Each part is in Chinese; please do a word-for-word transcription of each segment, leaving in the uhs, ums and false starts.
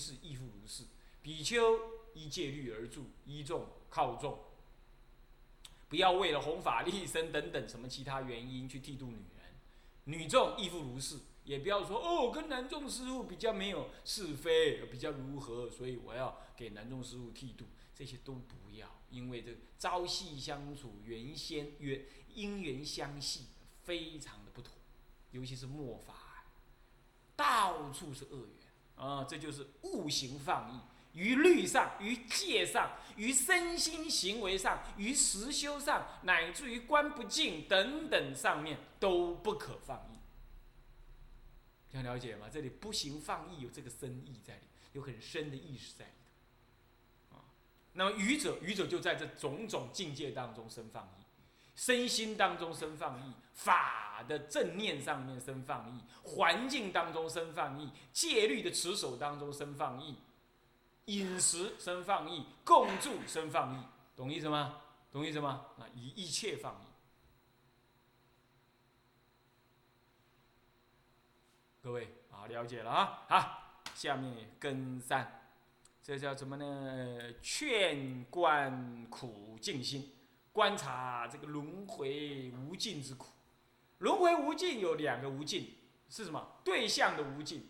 是亦复如是。比丘依戒律而住，依众靠众，不要为了弘法利生等等什么其他原因去剃度女人。女众亦复如是，也不要说哦，跟男众师父比较没有是非，比较如何，所以我要给男众师父剃度，这些都不要，因为这朝夕相处，原先缘因缘相系，非常的不妥，尤其是末法，到处是恶缘啊！这就是悟行放逸。于律上，于戒上，于身心行为上，于实修上，乃至于观不净等等上面都不可放逸，想了解吗？这里不行放逸有这个深意在里，有很深的意识在里头啊。那么愚者，愚者就在这种种境界当中生放逸，身心当中生放逸，法的正念上面生放逸，环境当中生放逸，戒律的持守当中生放逸。饮食生放逸，共住生放逸，懂意思吗？懂意思吗？啊，以一切放逸。各位啊，了解了啊。好，下面根三，这叫什么呢？劝观苦尽心，观察这个轮回无尽之苦。轮回无尽有两个无尽，是什么？对象的无尽。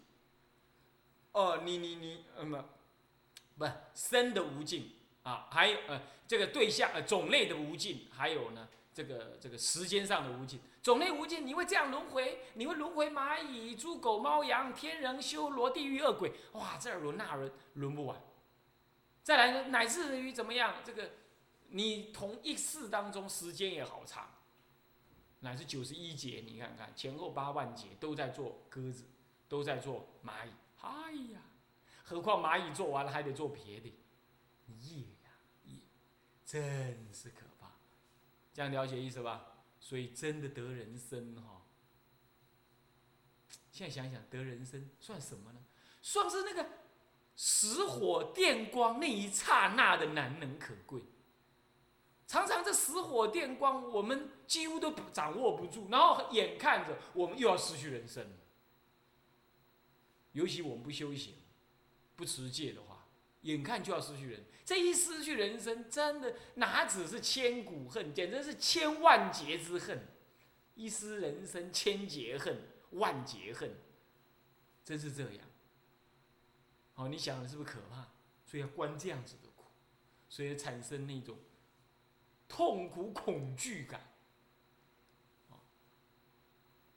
哦、呃，你你你，嗯。不，生的无尽啊，还有呃，这个对象呃种类的无尽，还有呢，这个这个时间上的无尽。种类无尽，你会这样轮回，你会轮回蚂蚁、猪、狗、猫、羊、天人、修罗、地狱、恶鬼，哇，这轮那轮轮不完。再来呢，乃至于怎么样？这个你同一世当中时间也好长，乃至九十一劫，你看看前后八万劫都在做鸽子，都在做蚂蚁，哎呀。何况蚂蚁做完了还得做别的，业呀业，真是可怕。这样了解意思吧？所以真的得人参哈，现在想想得人参算什么呢？算是那个石火电光那一刹那的难能可贵。常常这石火电光我们几乎都掌握不住，然后眼看着我们又要失去人参了。尤其我们不修行。不持戒的话，眼看就要失去人，这一失去人生，真的哪只是千古恨，简直是千万劫之恨。一失人生，千劫恨，万劫恨，真是这样。好、哦，你想的是不是可怕？所以要观这样子的苦，所以产生那种痛苦恐惧感。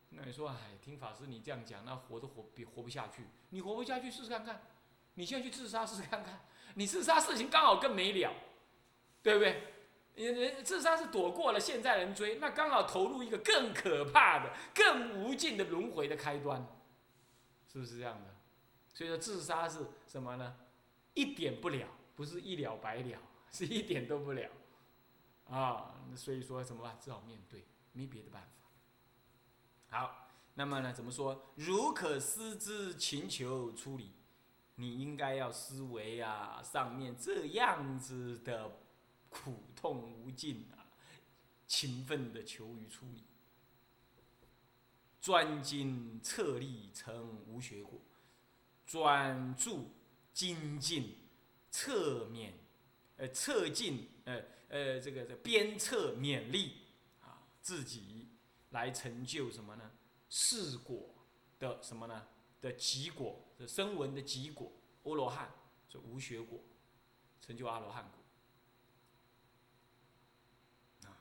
那你说，哎，听法师你这样讲，那活都活别活不下去，你活不下去试试看看。你现在去自杀试试看看，你自杀事情刚好更没了，对不对？人自杀是躲过了现在人追，那刚好投入一个更可怕的、更无尽的轮回的开端，是不是这样的？所以说自杀是什么呢？一点不了，不是一了百了，是一点都不了啊！所以说什么只好面对，没别的办法。好，那么呢，怎么说？如可思之，勤求出离。你应该要思维啊，上面这样子的苦痛无尽啊，勤奋的求于出离，专精彻力成无学果，专注精进侧免，呃侧进呃呃这个这鞭策勉励啊，自己来成就什么呢？是果的什么呢？的极果，这声闻的极果，阿罗汉，这无学果，成就阿罗汉果。啊，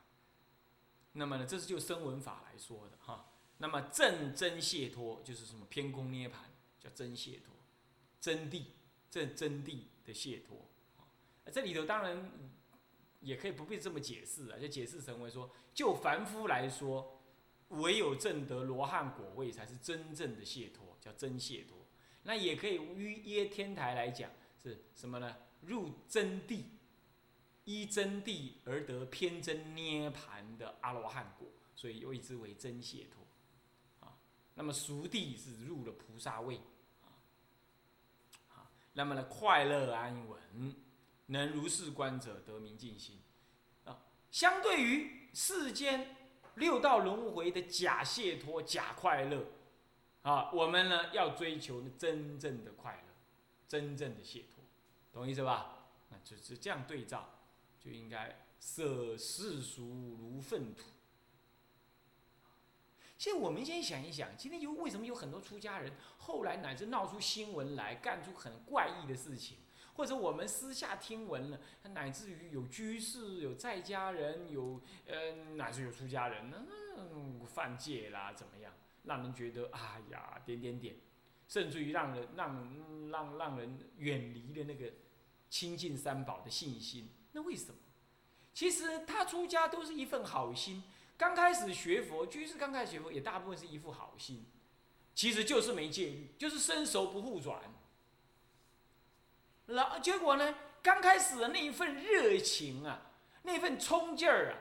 那么呢，这是就声闻法来说的哈。那么正真解脱就是什么偏空涅盘，叫真解脱，真谛，正真谛的解脱。啊，这里头当然也可以不必这么解释啊，就解释成为说，就凡夫来说。唯有证得罗汉果位才是真正的解脱，叫真解脱。那也可以于耶天台来讲是什么呢？入真谛，依真谛而得偏真涅盘的阿罗汉果，所以谓之为真解脱。啊，那么熟地是入了菩萨位。啊，那么呢，快乐安稳，能如是观者得明尽心。啊，相对于世间。六道轮回的假解脱、假快乐，啊，我们呢要追求真正的快乐，真正的解脱，懂意思吧？那就是这样对照，就应该舍世俗如粪土。现在我们先想一想，今天有为什么有很多出家人后来乃至闹出新闻来，干出很怪异的事情，或者我们私下听闻了，乃至于有居士、有在家人、有呃乃至有出家人，嗯，犯戒啦，怎么样，让人觉得哎呀点点点，甚至于让人让让让人远离了那个亲近三宝的信心。那为什么？其实他出家都是一份好心。刚开始学佛，居士刚开始学佛也大部分是一副好心，其实就是没戒律，就是伸手不护转。然结果呢，刚开始的那一份热情啊，那份冲劲儿啊，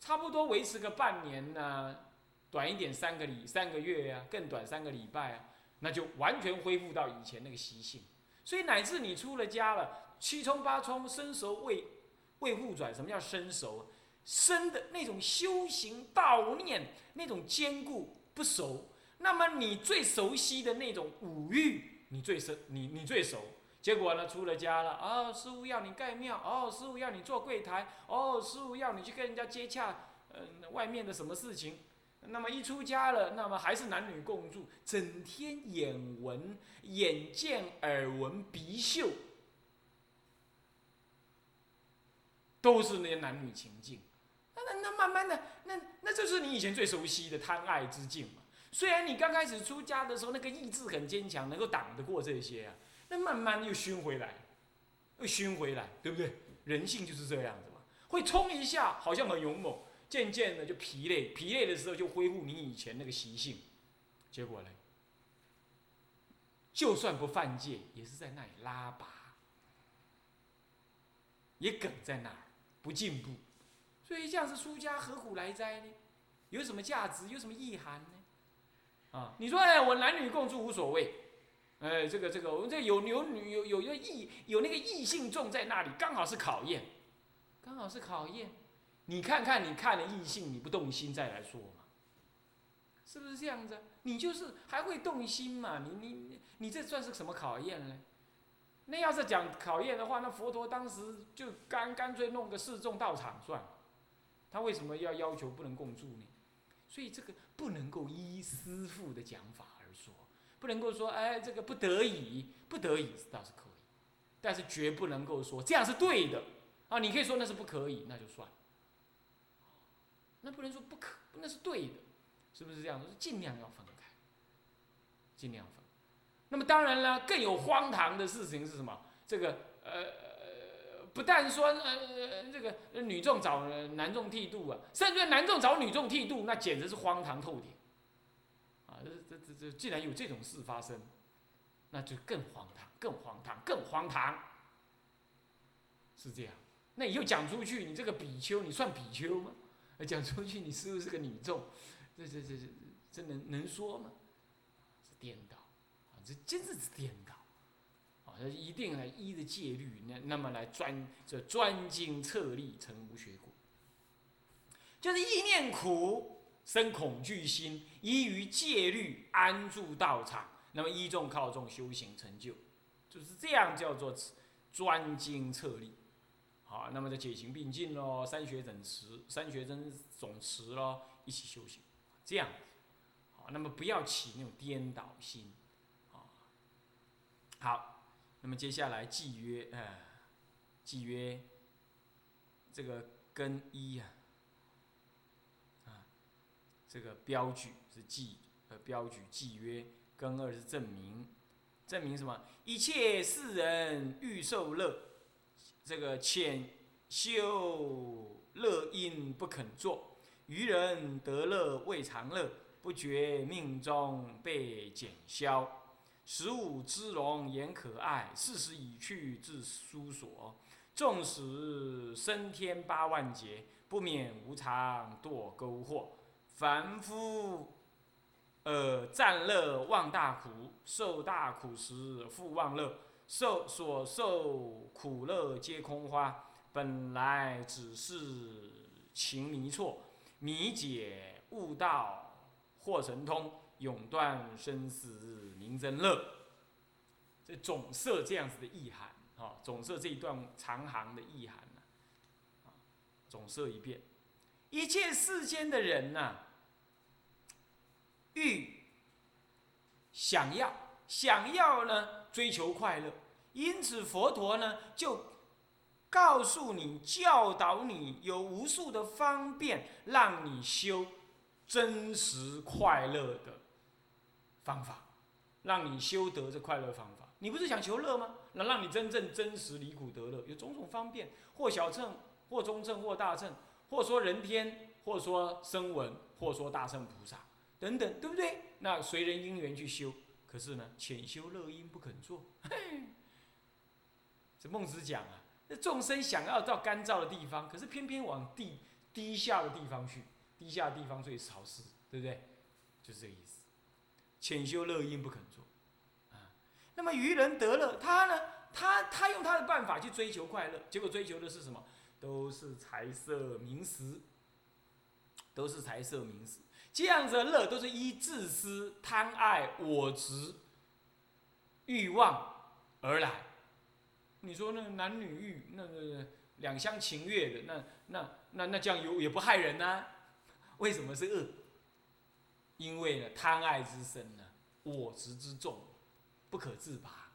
差不多维持个半年啊，短一点三个礼三个月啊，更短三个礼拜啊，那就完全恢复到以前那个习性。所以乃至你出了家了，七冲八冲，伸手未未护转。什么叫伸手？生的那种修行道念那种坚固不熟，那么你最熟悉的那种五欲，你最熟，你你最熟。结果呢，出了家了，哦，师父要你盖庙，哦，师父要你做柜台，哦，师父要你去跟人家接洽，呃，外面的什么事情。那么一出家了，那么还是男女共住，整天眼闻、眼见、耳闻、鼻嗅，都是那些男女情境。那那慢慢的，那那就是你以前最熟悉的贪爱之境嘛。虽然你刚开始出家的时候那个意志很坚强，能够挡得过这些啊，那慢慢又熏回来，又熏回来，对不对？人性就是这样子嘛，会冲一下，好像很勇猛，渐渐的就疲累，疲累的时候就恢复你以前那个习性。结果呢，就算不犯戒，也是在那里拉拔，也梗在那儿，不进步。所以这样子出家何苦来哉呢？有什么价值？有什么意涵呢？啊，你说哎，我男女共住无所谓，哎，这个这个，我们这有有女有有有异有那个异性众在那里，刚好是考验，刚好是考验。你看看你看了异性，你不动心再来说嘛，是不是这样子？你就是还会动心嘛？你你你这算是什么考验呢？那要是讲考验的话，那佛陀当时就干干脆弄个示众道场算了。他为什么要要求不能共住呢？所以这个不能够依师父的讲法而说，不能够说哎这个不得已，不得已倒是可以，但是绝不能够说这样是对的啊！你可以说那是不可以，那就算了，那不能说不可，那是对的，是不是这样？尽量要分开，尽量分开。那么当然了，更有荒唐的事情是什么？这个呃，不但说呃这个女众找男众剃度啊，甚至男众找女众剃度，那简直是荒唐透顶啊！这这这，既然有这种事发生，那就更荒唐，更荒唐，更荒唐，是这样。那以后讲出去，你这个比丘，你算比丘吗？讲出去，你是不是个女众？这这这这这能能说吗？是颠倒。这真是颠倒，啊！一定来依着戒律，那那么来专这专精彻力成无学果，就是意念苦生恐惧心，依于戒律安住道场，那么依众靠众修行成就，就是这样叫做专精彻力。好，那么就解行并进喽，三学整持，三学真总持喽，一起修行，这样。好，那么不要起那种颠倒心。好，那么接下来偈曰，呃，偈曰，这个根一啊，啊，这个标举是偈，呃，标举偈曰，根二是证明，证明什么？一切世人欲受乐，这个遣修乐因不肯做，愚人得乐未尝乐，不觉命中被减消。十五之容颜可爱，四十已去至殊所。纵使升天八万劫，不免无常堕沟壑。凡夫，呃，暂乐忘大苦，受大苦时复忘乐，受所受苦乐皆空花。本来只是情迷错，迷解悟道或神通。永断生死名真乐，这总摄这样子的意涵啊，总摄这一段长行的意涵呢，啊，总摄一遍。一切世间的人呢、啊，欲想要想要呢，追求快乐，因此佛陀呢就告诉你、教导你，有无数的方便让你修真实快乐的方法，让你修得这快乐方法。你不是想求乐吗？能让你真正真实离苦得乐，有种种方便，或小乘，或中乘，或大乘，或说人天，或说声闻，或说大乘菩萨等等，对不对？那随人因缘去修，可是呢，浅修乐因不肯做。这孟子讲啊，这众生想要到干燥的地方，可是偏偏往地低下的地方去，低下的地方最潮湿，对不对？就是这个意思。浅修乐因不肯做。那么愚人得乐，他呢？他他用他的办法去追求快乐，结果追求的是什么？都是财色名食，都是财色名食。这样子的乐都是依自私、贪爱、我执、欲望而来。你说那男女欲，那个两相情悦的，那那那那这样有也不害人啊？为什么是恶？因为呢，贪爱之深呢，我执之重。不可自拔，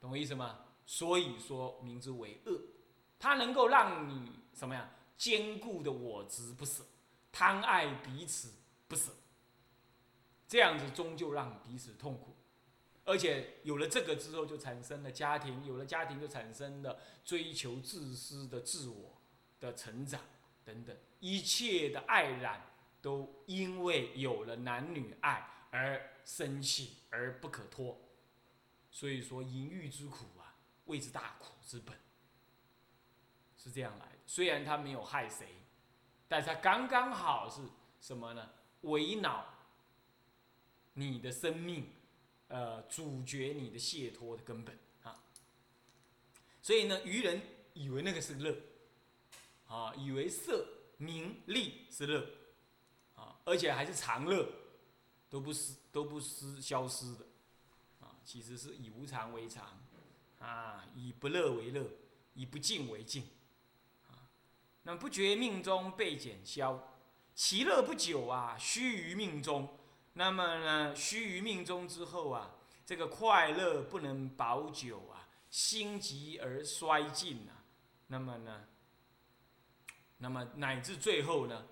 懂我意思吗？所以说名之为恶，它能够让你什么呀？坚固的我执不舍，贪爱彼此不舍，这样子终究让彼此痛苦。而且有了这个之后，就产生了家庭，有了家庭就产生了追求自私的自我的成长等等，一切的爱染都因为有了男女爱而生气而不可脱，所以说淫欲之苦啊，谓之大苦之本，是这样来的。虽然他没有害谁，但是他刚刚好是什么呢？为恼你的生命，呃，阻绝你的解脱的根本啊。所以呢，愚人以为那个是乐，啊，以为色名利是乐，啊，而且还是常乐。都不失都不失消失的，啊，其实是以无常为常，啊，以不乐为乐，以不净为净，啊，那不觉命中被减消，其乐不久啊，须于命中。那么呢，须于命中之后啊，这个快乐不能保久啊，心急而衰尽啊。那么呢，那么乃至最后呢，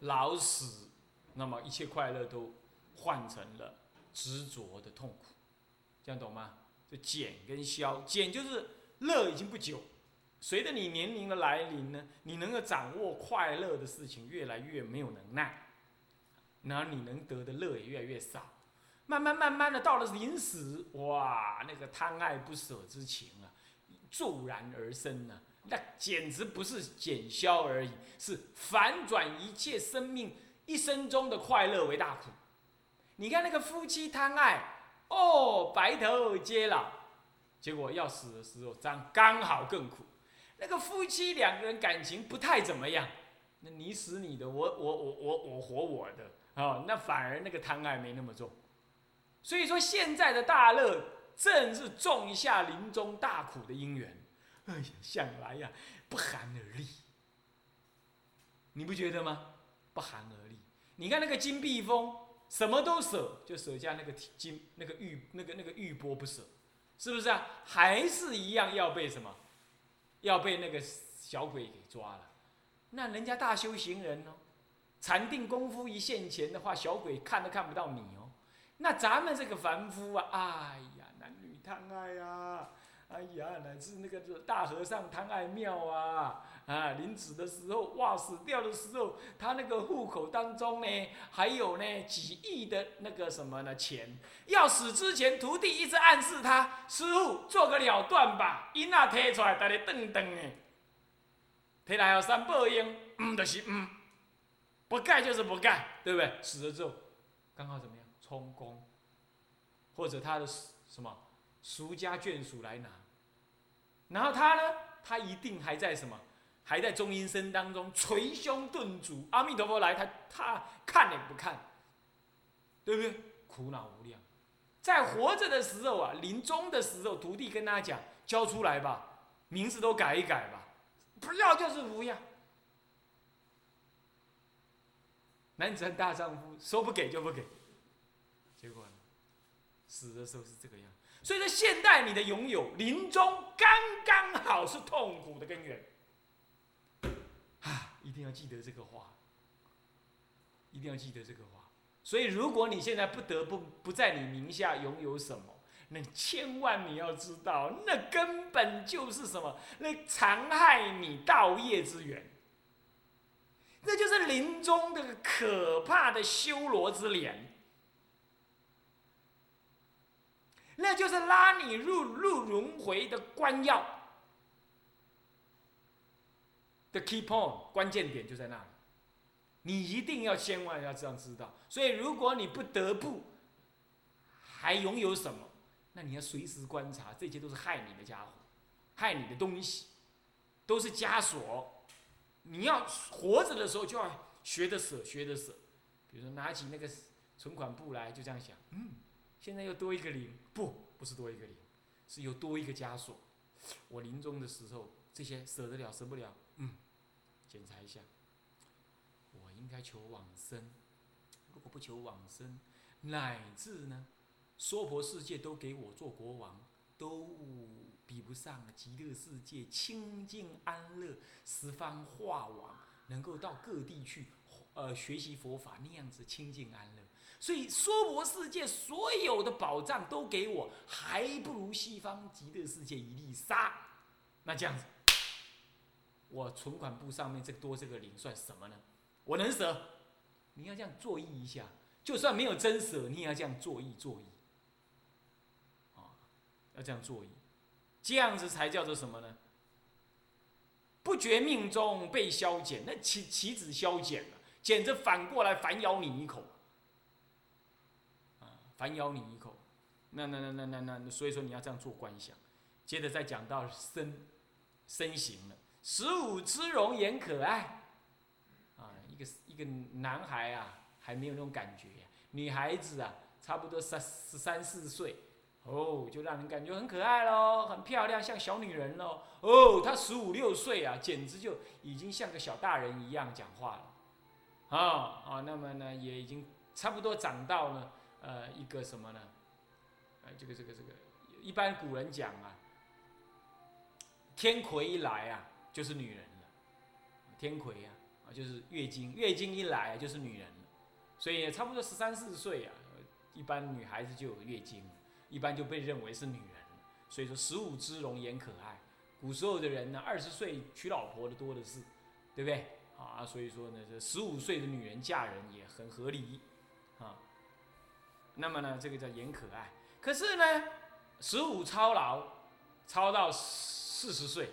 老死，那么一切快乐都换成了执着的痛苦，这样懂吗？就减跟消，减就是乐已经不久，随着你年龄的来临呢，你能够掌握快乐的事情越来越没有能耐，然后你能得的乐也越来越少，慢慢慢慢的到了临死，哇，那个贪爱不舍之情啊，骤然而生啊，那简直不是减消而已，是反转一切生命一生中的快乐为大苦。你看那个夫妻贪爱，哦，白头偕老，结果要死的时候，刚好更苦。那个夫妻两个人感情不太怎么样，那你死你的，我我我我我活我的，哦，那反而那个贪爱没那么重。所以说，现在的大乐正是种下临终大苦的因缘。哎呀，想来呀，不寒而栗，你不觉得吗？不寒而栗。你看那个金碧峰。什么都舍，就舍下那个金、那个玉、那个那个玉钵不舍，是不是啊？还是一样要被什么？要被那个小鬼给抓了。那人家大修行人哦，禅定功夫一现前的话，小鬼看都看不到你哦。那咱们这个凡夫啊，哎呀，男女贪爱啊，哎呀，乃至那个大和尚贪爱庙啊。啊，临死的时候，哇，死掉的时候，他那个户口当中呢，还有呢几亿的那个什么呢钱。要死之前，徒弟一直暗示他，师父做个了断吧，囡仔提出来，大家顿顿的，提来有三宝用，嗯，就是嗯，不改就是不改，对不对？死了之后，刚好怎么样？充公，或者他的什么俗家眷属来拿，然后他呢，他一定还在什么？还在中阴身当中捶胸顿足，阿弥陀佛来，他他看也不看，对不对？苦恼无量，在活着的时候啊，临终的时候，徒弟跟他讲，交出来吧，名字都改一改吧，不要就是不要。男子汉大丈夫，说不给就不给，结果呢，死的时候是这个样。所以说，现代你的拥有，临终刚刚好是痛苦的根源。啊，一定要记得这个话，一定要记得这个话。所以，如果你现在不得不不在你名下拥有什么，那千万你要知道，那根本就是什么？那残害你道业之源。那就是临终的可怕的修罗之莲，那就是拉你入入轮回的关要的 key point， 关键点就在那里，你一定要千万要这样知道。所以，如果你不得不还拥有什么，那你要随时观察，这些都是害你的家伙，害你的东西，都是枷锁。你要活着的时候就要学得舍，学得舍。比如说拿起那个存款簿来，就这样想，嗯，现在又多一个零，不，不是多一个零，是又多一个枷锁。我临终的时候，这些舍得了，舍不了，嗯，检查一下。我应该求往生，如果不求往生，乃至呢，娑婆世界都给我做国王，都比不上极乐世界清净安乐十方化网，能够到各地去，呃，学习佛法那样子清净安乐。所以娑婆世界所有的宝藏都给我，还不如西方极乐世界一粒沙。那这样子，我存款簿上面这多这个零算什么呢？我能舍，你要这样作意一下。就算没有真舍，你也要这样作意作意，啊，要这样作意。这样子才叫做什么呢？不觉命中被削减，那岂岂止削减了，简直反过来反咬你一口，啊，反咬你一口。那那那那那那，所以说你要这样做观想。接着再讲到身身形了，十五之容颜可爱，啊，一个一个男孩啊，还没有那种感觉，女孩子啊，差不多三十三四岁。哦、oh ，就让人感觉很可爱喽，很漂亮，像小女人喽。哦、oh ，她十五六岁啊，简直就已经像个小大人一样讲话了。啊、哦、啊、哦，那么呢，也已经差不多长到呢，呃，一个什么呢？呃，这个这个这个，一般古人讲啊，天魁一来啊，就是女人了。天魁啊，就是月经，月经一来、啊、就是女人了。所以差不多十三四岁啊，一般女孩子就有月经了。一般就被认为是女人，所以说十五之容颜可爱。古时候的人呢，二十岁娶老婆的多的是，对不对？啊，所以说呢，这十五岁的女人嫁人也很合理，啊。那么呢，这个叫颜可爱。可是呢，十五操劳，操到四十岁，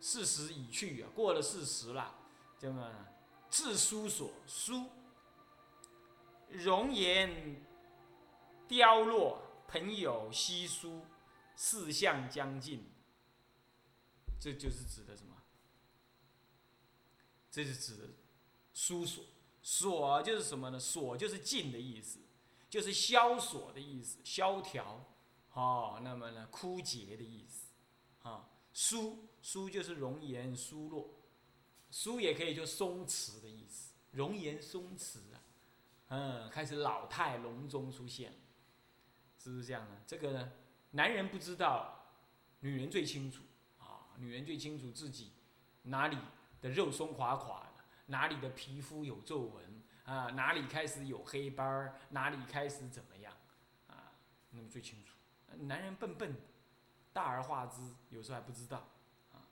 四十已去啊，过了四十了，这么至疏所疏，容颜凋落。朋友稀疏，四相将近，这就是指的什么？这是指的疏所，所就是什么呢？所就是尽的意思，就是萧索的意思，萧条，哦，那么呢，枯竭的意思，啊、哦，疏疏就是容颜疏落，疏也可以就松弛的意思，容颜松弛啊，嗯，开始老态龙钟出现了。是不是这样呢？这个呢，男人不知道，女人最清楚啊、哦！女人最清楚自己哪里的肉松垮垮的，哪里的皮肤有皱纹啊，哪里开始有黑斑儿，哪里开始怎么样啊？那么最清楚。男人笨笨，大而化之，有时候还不知道啊。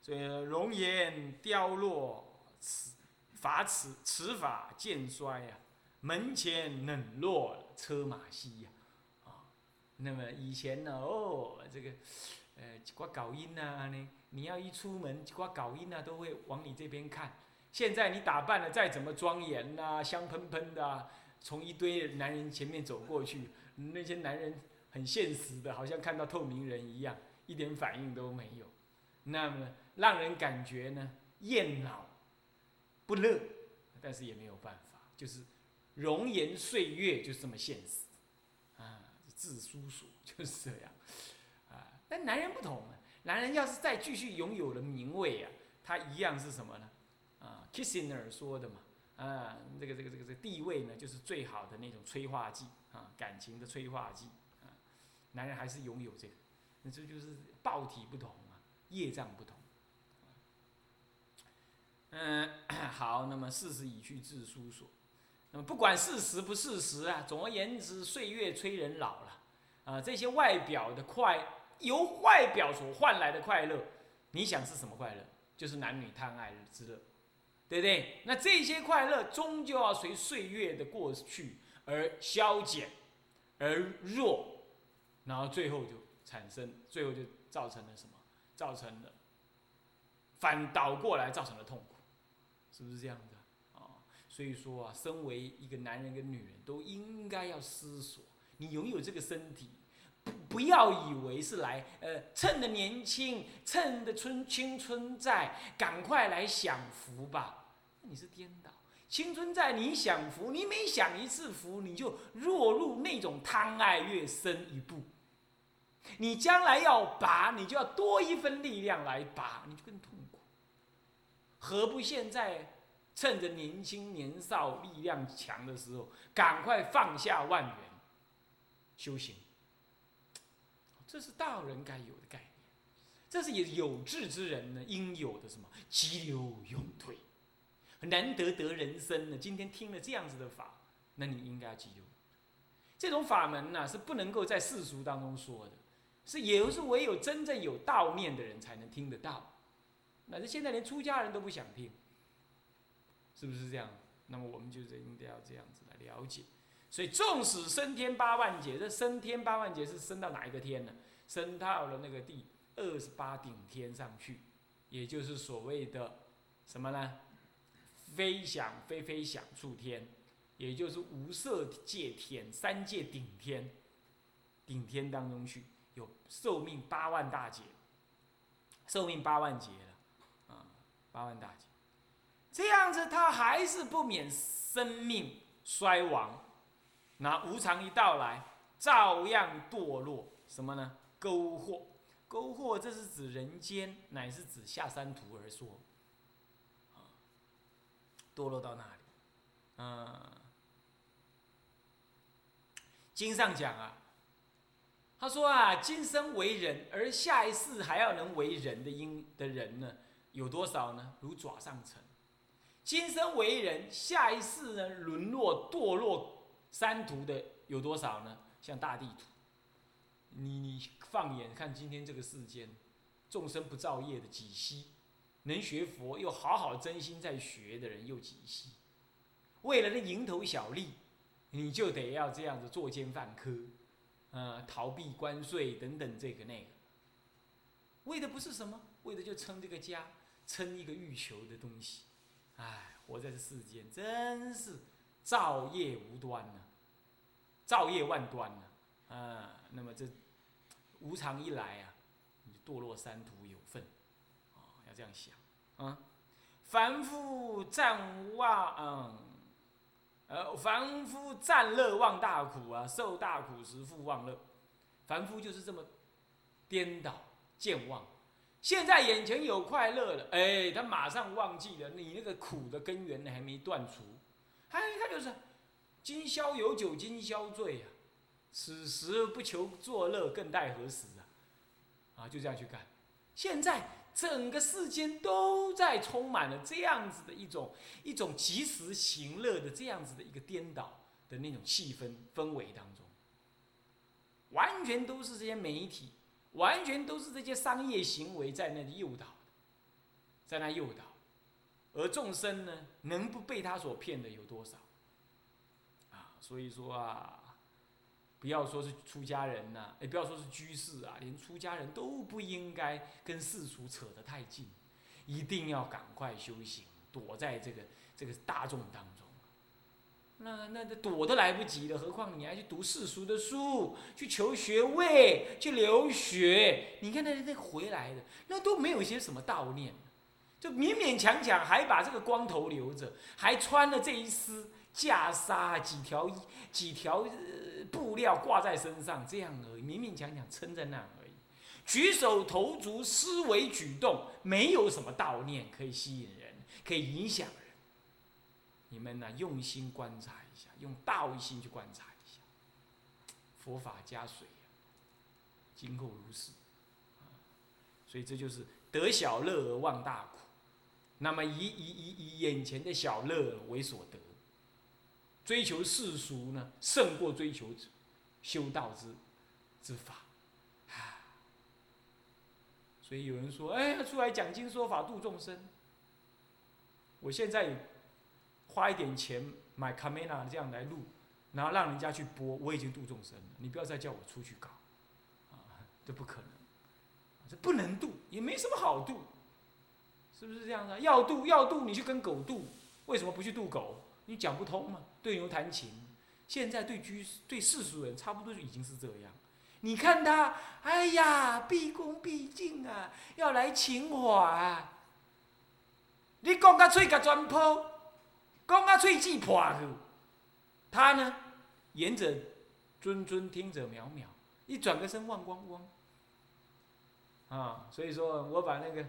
所以容颜凋落，齿发齿齿发渐衰呀、啊，门前冷落了车马稀呀、啊。那么以前呢，哦，这个，呃，一挂搞音呐，你要一出门，一挂搞音呐、啊，都会往你这边看。现在你打扮的再怎么庄严呐、啊，香喷喷的、啊，从一堆男人前面走过去，那些男人很现实的，好像看到透明人一样，一点反应都没有。那么让人感觉呢，厌老不乐，但是也没有办法，就是容颜岁月就是这么现实，啊。自书所，就是这样啊。但男人不同啊，男人要是再继续拥有了名位啊，他一样是什么呢？啊 ，Kissinger 说的嘛，啊，这个这个这个这个地位呢，就是最好的那种催化剂啊，感情的催化剂啊。男人还是拥有这个，那这就是报体不同啊，业障不同。嗯，好，那么事实已去自书所。那么不管事实不事实啊，总而言之，岁月催人老了啊。这些外表的快，由外表所换来的快乐，你想是什么快乐？就是男女贪爱之乐，对不对？那这些快乐终究要随岁月的过去而消减，而弱，然后最后就产生，最后就造成了什么？造成了反倒过来造成了痛苦，是不是这样的？所以说啊，身为一个男人跟女人都应该要思索，你拥有这个身体，不不要以为是来呃趁着年轻，趁着春青春在，赶快来享福吧。你是颠倒，青春在你享福，你每享一次福，你就落入那种贪爱越深一步。你将来要拔，你就要多一分力量来拔，你就更痛苦。何不现在？趁着年轻年少力量强的时候，赶快放下万元修行，这是大人该有的概念，这是也有志之人呢应有的什么急流勇退，难得得人生呢。今天听了这样子的法，那你应该急流。这种法门呢、啊、是不能够在世俗当中说的，是也就是唯有真正有道念的人才能听得到。那现在连出家人都不想听。是不是这样？那么我们就应该要这样子来了解。所以，纵使升天八万劫，这升天八万劫是升到哪一个天呢？升到了那个第二十八顶天上去，也就是所谓的什么呢？非想非非想处天，也就是无色界天、三界顶天，顶天当中去，有寿命八万大劫，寿命八万劫了，啊、嗯，八万大劫。这样子，他还是不免生命衰亡，那无常一到来，照样堕落什么呢？沟壑，沟壑，这是指人间，乃是指下三途而说，啊，堕落到那里。嗯，经上讲啊，他说啊，今生为人，而下一世还要能为人的因的人呢，有多少呢？如爪上尘。今生为人，下一世呢沦落堕落三途的有多少呢？像大地图，你你放眼看今天这个世间，众生不造业的几稀，能学佛又好好真心在学的人又几稀。为了那蝇头小利，你就得要这样子作奸犯科，呃，逃避关税等等这个那个。为的不是什么，为的就撑这个家，撑一个欲求的东西。哎，活在这世间真是造业无端呐、啊，造业万端呐、啊，啊，那么这无常一来啊，你堕落三途有份，啊、哦，要这样想啊。凡夫暂忘，嗯，呃，凡夫暂乐忘大苦啊，受大苦时复忘乐，凡夫就是这么颠倒健忘。现在眼前有快乐了，哎，他马上忘记了你那个苦的根源还没断除，哎，他就是今宵有酒今宵醉啊，此时不求作乐，更待何时啊？啊，就这样去干。现在整个世间都在充满了这样子的一种一种及时行乐的这样子的一个颠倒的那种气氛氛围当中，完全都是这些媒体。完全都是这些商业行为在那里诱导，在那诱导，而众生呢，能不被他所骗的有多少？啊，所以说啊，不要说是出家人呐、啊，也不要说是居士啊，连出家人都不应该跟世俗扯得太近，一定要赶快修行，躲在这个这个大众当中。那那躲都来不及了，何况你还去读世俗的书，去求学位，去留学？你看那那回来的，那都没有一些什么悼念，就勉勉强强还把这个光头留着，还穿了这一丝袈裟几条几条、呃、布料挂在身上，这样而已，勉勉强强撑在那而已。举手投足、思维举动，没有什么悼念可以吸引人，可以影响人。你们呢、啊，用心观察一下，用道心去观察一下，佛法加水啊，今后如是。所以这就是得小乐而忘大苦，那么以以以以眼前的小乐为所得，追求世俗呢，胜过追求修道之之法，啊。所以有人说，哎呀，出来讲经说法度众生，我现在花一点钱买卡梅拉这样来录，然后让人家去播，我已经度众生了，你不要再叫我出去搞，啊，这不可能。这不能度，也没什么好度，是不是这样的、啊？要度要度，你去跟狗度，为什么不去度狗？你讲不通嘛，对牛弹琴。现在对居对世俗人，差不多就已经是这样。你看他，哎呀，毕恭毕敬啊，要来请我啊。你讲到嘴甲全破，讲到嘴齿破去，他呢，言者谆谆，听者渺渺，一转个身忘光光。啊、嗯，所以说我把那个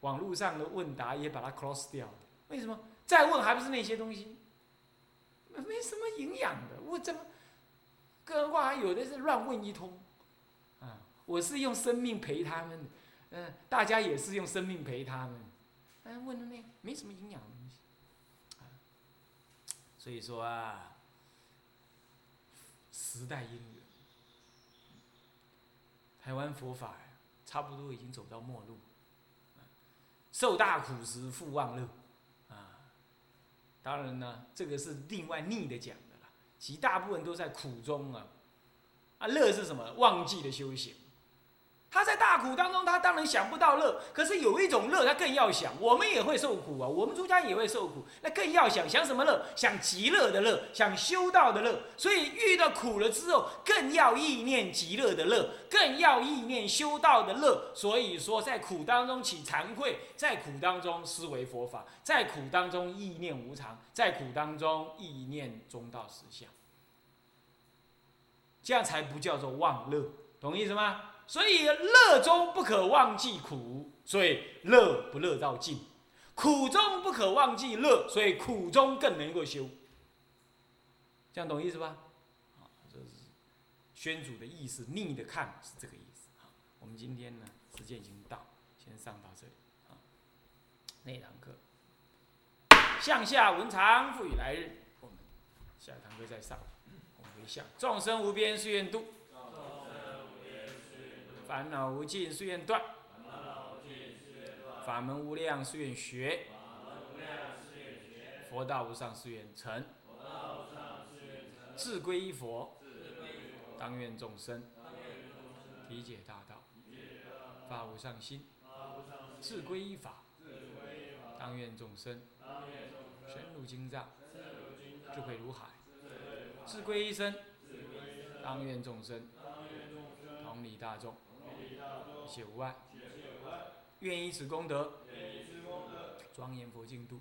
网络上的问答也把它 cross 掉了。为什么？再问还不是那些东西，没什么营养的。我怎么，更何况还有的是乱问一通。啊、嗯，我是用生命陪他们的，嗯、呃，大家也是用生命陪他们。嗯、呃，问的那没什么营养的东西。啊、嗯，所以说啊，时代因缘，台湾佛法。差不多已经走到末路，受大苦时复忘乐，啊，当然呢，这个是另外逆的讲的啦。其大部分都在苦中啊，啊，乐是什么？忘记的修行。他在大苦当中，他当然想不到乐，可是有一种乐，他更要想。我们也会受苦啊，我们出家也会受苦，那更要想想什么乐？想极乐的乐，想修道的乐。所以遇到苦了之后，更要意念极乐的乐，更要意念修道的乐。所以说，在苦当中起惭愧，在苦当中思维佛法，在苦当中意念无常，在苦当中意念中道实相，这样才不叫做忘乐，懂意思吗？所以乐中不可忘记苦，所以乐不乐到尽；苦中不可忘记乐，所以苦中更能够修。这样懂意思吧？啊，这是宣主的意思，逆的看是这个意思。啊，我们今天呢，时间已经到，先上到这里。啊，那堂课向下文长赋予来日，我们下堂课再上。我们回向众生无边誓愿度。烦恼无尽，誓愿断；法门无量，誓愿学；佛道无上，誓愿成。自归依佛，当愿众生体解大道，发无上心；自归依法，当愿众生深入经藏，智慧如海；自归依身，当愿众生同理大众。一切无碍，愿以此功德，庄严佛净土，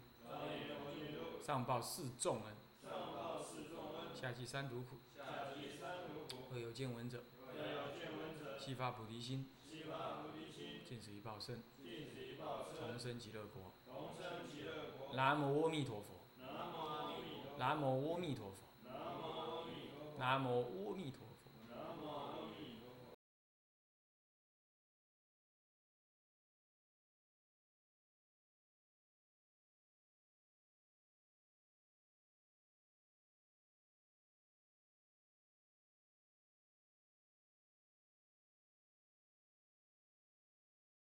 上报四重恩，下济三途苦。若有见闻者，悉发菩提心，尽此一报身，同生极乐国。南无阿弥陀佛，南无阿弥陀佛，南无阿弥陀佛。